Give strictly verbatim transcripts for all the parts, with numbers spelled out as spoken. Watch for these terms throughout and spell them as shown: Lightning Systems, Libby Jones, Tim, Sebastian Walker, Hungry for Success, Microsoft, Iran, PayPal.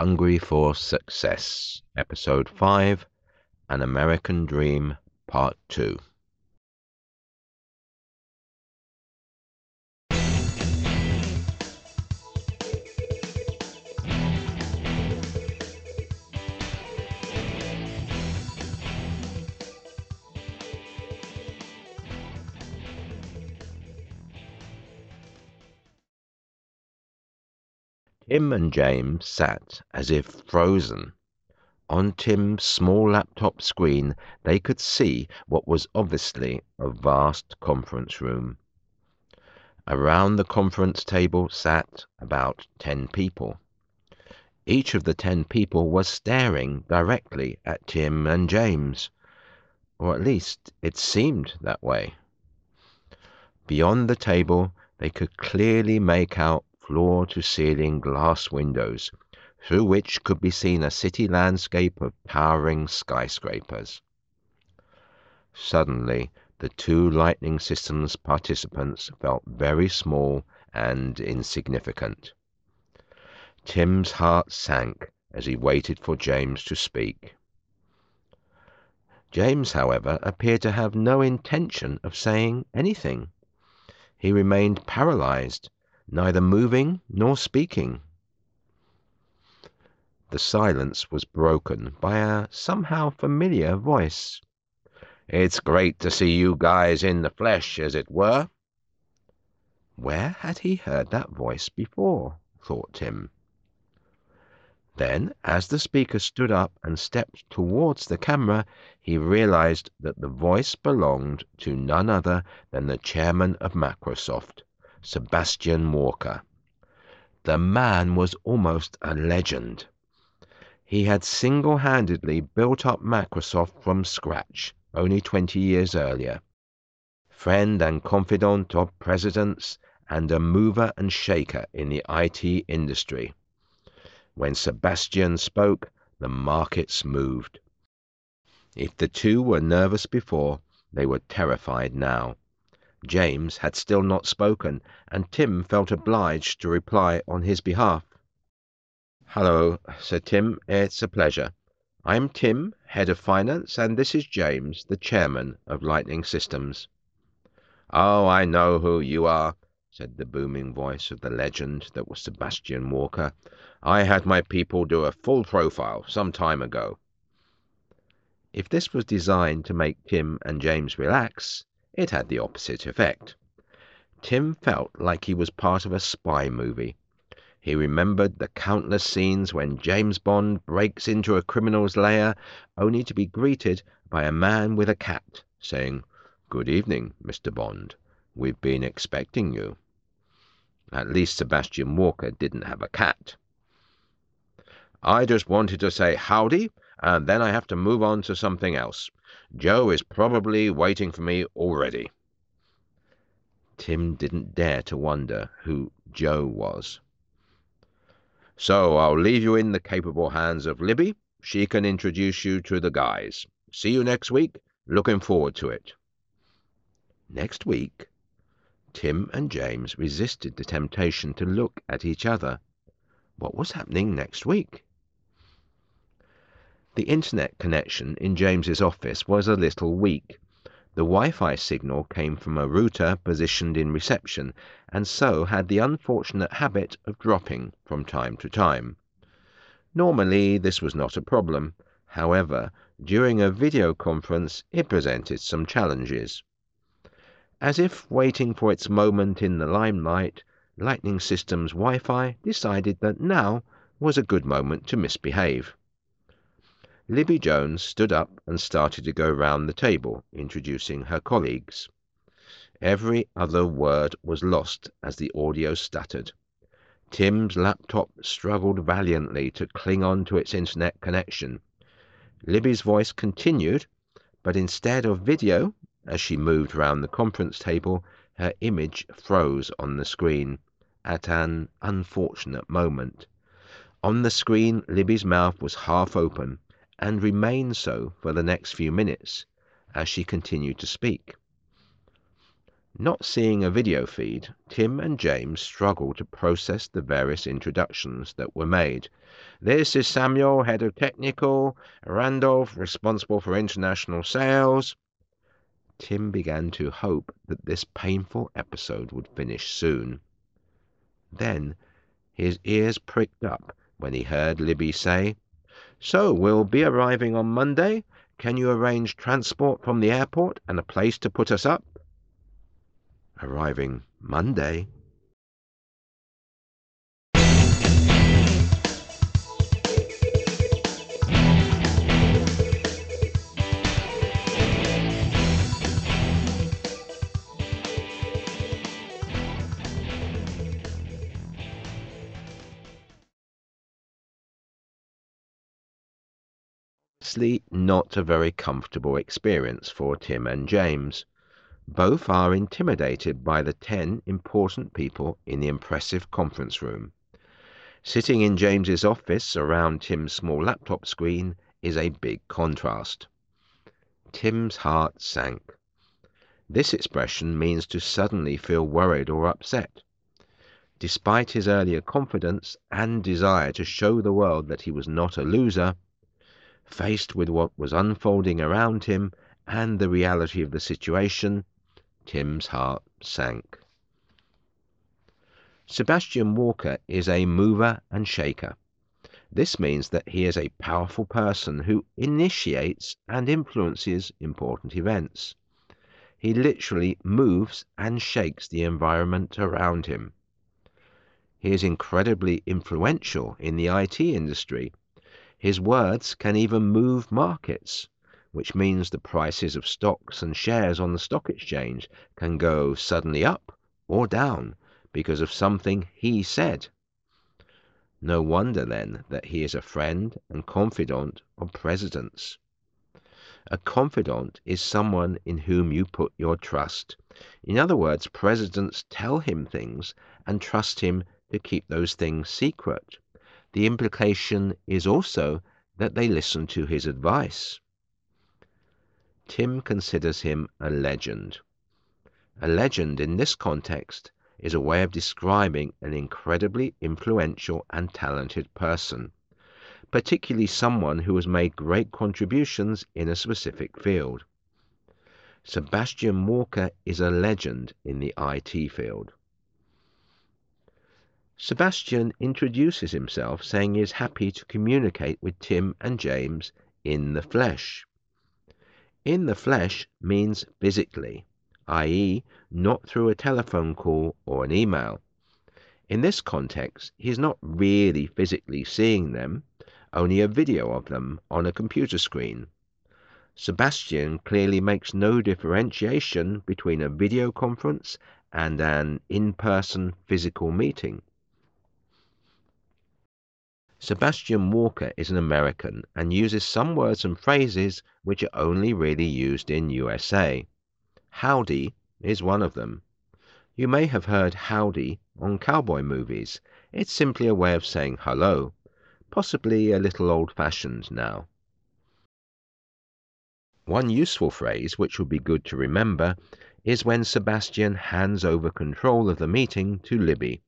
Hungry for Success, Episode five, An American Dream, Part two. Tim and James sat as if frozen. On Tim's small laptop screen they could see what was obviously a vast conference room. Around the conference table sat about ten people. Each of the ten people was staring directly at Tim and James, or at least it seemed that way. Beyond the table they could clearly make out floor-to-ceiling glass windows, through which could be seen a city landscape of towering skyscrapers. Suddenly, the two Lightning Systems participants felt very small and insignificant. Tim's heart sank as he waited for James to speak. James, however, appeared to have no intention of saying anything. He remained paralyzed, neither moving nor speaking. The silence was broken by a somehow familiar voice. "It's great to see you guys in the flesh, as it were." Where had he heard that voice before? Thought Tim. Then, as the speaker stood up and stepped towards the camera, he realized that the voice belonged to none other than the chairman of Microsoft, Sebastian Walker. The man was almost a legend. He had single-handedly built up Microsoft from scratch only twenty years earlier. Friend and confidant of presidents and a mover and shaker in the I T industry. When Sebastian spoke, the markets moved. If the two were nervous before, they were terrified now. James had still not spoken, and Tim felt obliged to reply on his behalf. "Hello," said Tim. "It's a pleasure. I'm Tim, head of finance, and this is James, the chairman of Lightning Systems." "Oh, I know who you are," said the booming voice of the legend that was Sebastian Walker. "I had my people do a full profile some time ago." If this was designed to make Tim and James relax, it had the opposite effect. Tim felt like he was part of a spy movie. He remembered the countless scenes when James Bond breaks into a criminal's lair only to be greeted by a man with a cat saying, "Good evening, Mister Bond. We've been expecting you." At least Sebastian Walker didn't have a cat. "I just wanted to say howdy, and then I have to move on to something else. Joe is probably waiting for me already." Tim didn't dare to wonder who Joe was. "So I'll leave you in the capable hands of Libby. She can introduce you to the guys. See you next week. Looking forward to it." Next week? Tim and James resisted the temptation to look at each other. What was happening next week? The internet connection in James's office was a little weak. The Wi-Fi signal came from a router positioned in reception, and so had the unfortunate habit of dropping from time to time. Normally this was not a problem. However, during a video conference it presented some challenges. As if waiting for its moment in the limelight, Lightning Systems Wi-Fi decided that now was a good moment to misbehave. Libby Jones stood up and started to go round the table, introducing her colleagues. Every other word was lost as the audio stuttered. Tim's laptop struggled valiantly to cling on to its internet connection. Libby's voice continued, but instead of video, as she moved round the conference table, her image froze on the screen at an unfortunate moment. On the screen, Libby's mouth was half open, and remained so for the next few minutes, as she continued to speak. Not seeing a video feed, Tim and James struggle to process the various introductions that were made. This is Samuel, head of technical, Randolph, responsible for international sales. Tim began to hope that this painful episode would finish soon. Then his ears pricked up when he heard Libby say, "So we'll be arriving on Monday. Can you arrange transport from the airport and a place to put us up?" Arriving Monday. Obviously, not a very comfortable experience for Tim and James. Both are intimidated by the ten important people in the impressive conference room. Sitting in James's office around Tim's small laptop screen is a big contrast. Tim's heart sank. This expression means to suddenly feel worried or upset. Despite his earlier confidence and desire to show the world that he was not a loser, faced with what was unfolding around him and the reality of the situation, Tim's heart sank. Sebastian Walker is a mover and shaker. This means that he is a powerful person who initiates and influences important events. He literally moves and shakes the environment around him. He is incredibly influential in the I T industry. His words can even move markets, which means the prices of stocks and shares on the stock exchange can go suddenly up or down because of something he said. No wonder, then, that he is a friend and confidant of presidents. A confidant is someone in whom you put your trust. In other words, presidents tell him things and trust him to keep those things secret. The implication is also that they listen to his advice. Tim considers him a legend. A legend in this context is a way of describing an incredibly influential and talented person, particularly someone who has made great contributions in a specific field. Sebastian Walker is a legend in the I T field. Sebastian introduces himself, saying he is happy to communicate with Tim and James in the flesh. In the flesh means physically, that is not through a telephone call or an email. In this context, he's not really physically seeing them, only a video of them on a computer screen. Sebastian clearly makes no differentiation between a video conference and an in-person physical meeting. Sebastian Walker is an American and uses some words and phrases which are only really used in U S A. Howdy is one of them. You may have heard howdy on cowboy movies. It's simply a way of saying hello, possibly a little old-fashioned now. One useful phrase which would be good to remember is when Sebastian hands over control of the meeting to Libby.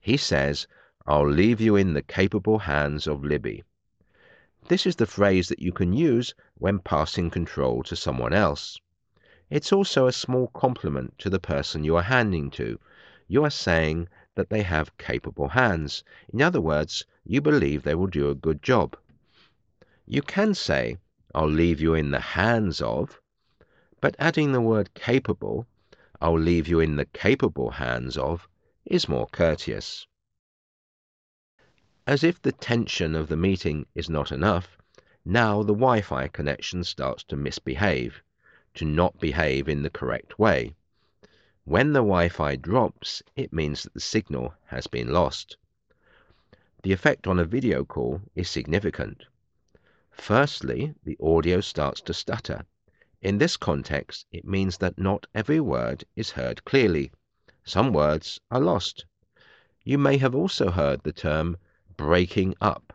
He says, "I'll leave you in the capable hands of Libby." This is the phrase that you can use when passing control to someone else. It's also a small compliment to the person you are handing to. You are saying that they have capable hands. In other words, you believe they will do a good job. You can say, "I'll leave you in the hands of," but adding the word capable, "I'll leave you in the capable hands of," is more courteous. As if the tension of the meeting is not enough, now the Wi-Fi connection starts to misbehave, to not behave in the correct way. When the Wi-Fi drops, it means that the signal has been lost. The effect on a video call is significant. Firstly, the audio starts to stutter. In this context, it means that not every word is heard clearly. Some words are lost. You may have also heard the term breaking up.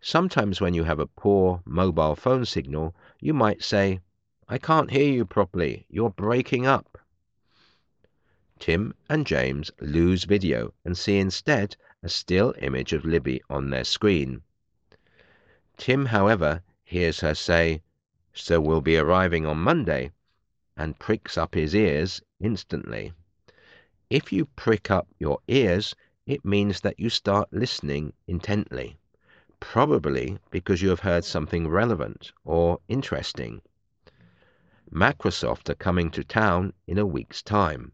Sometimes when you have a poor mobile phone signal, you might say, "I can't hear you properly, you're breaking up." Tim and James lose video and see instead a still image of Libby on their screen. Tim, however, hears her say, "So we'll be arriving on Monday," and pricks up his ears instantly. If you prick up your ears, it means that you start listening intently, probably because you have heard something relevant or interesting. Microsoft are coming to town in a week's time.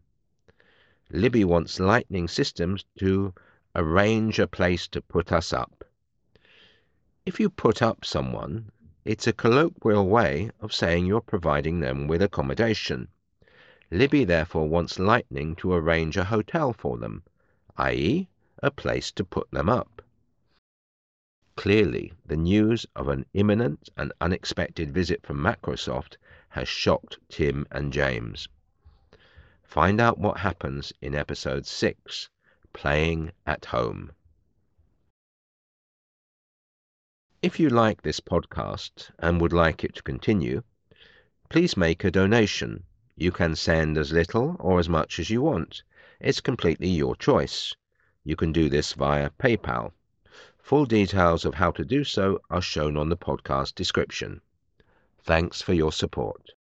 Libby wants Lightning Systems to arrange a place to put us up. If you put up someone, it's a colloquial way of saying you're providing them with accommodation. Libby therefore wants Lightning to arrange a hotel for them, that is a place to put them up. Clearly, the news of an imminent and unexpected visit from Microsoft has shocked Tim and James. Find out what happens in Episode six, Playing at Home. If you like this podcast and would like it to continue, please make a donation. You can send as little or as much as you want. It's completely your choice. You can do this via PayPal. Full details of how to do so are shown on the podcast description. Thanks for your support.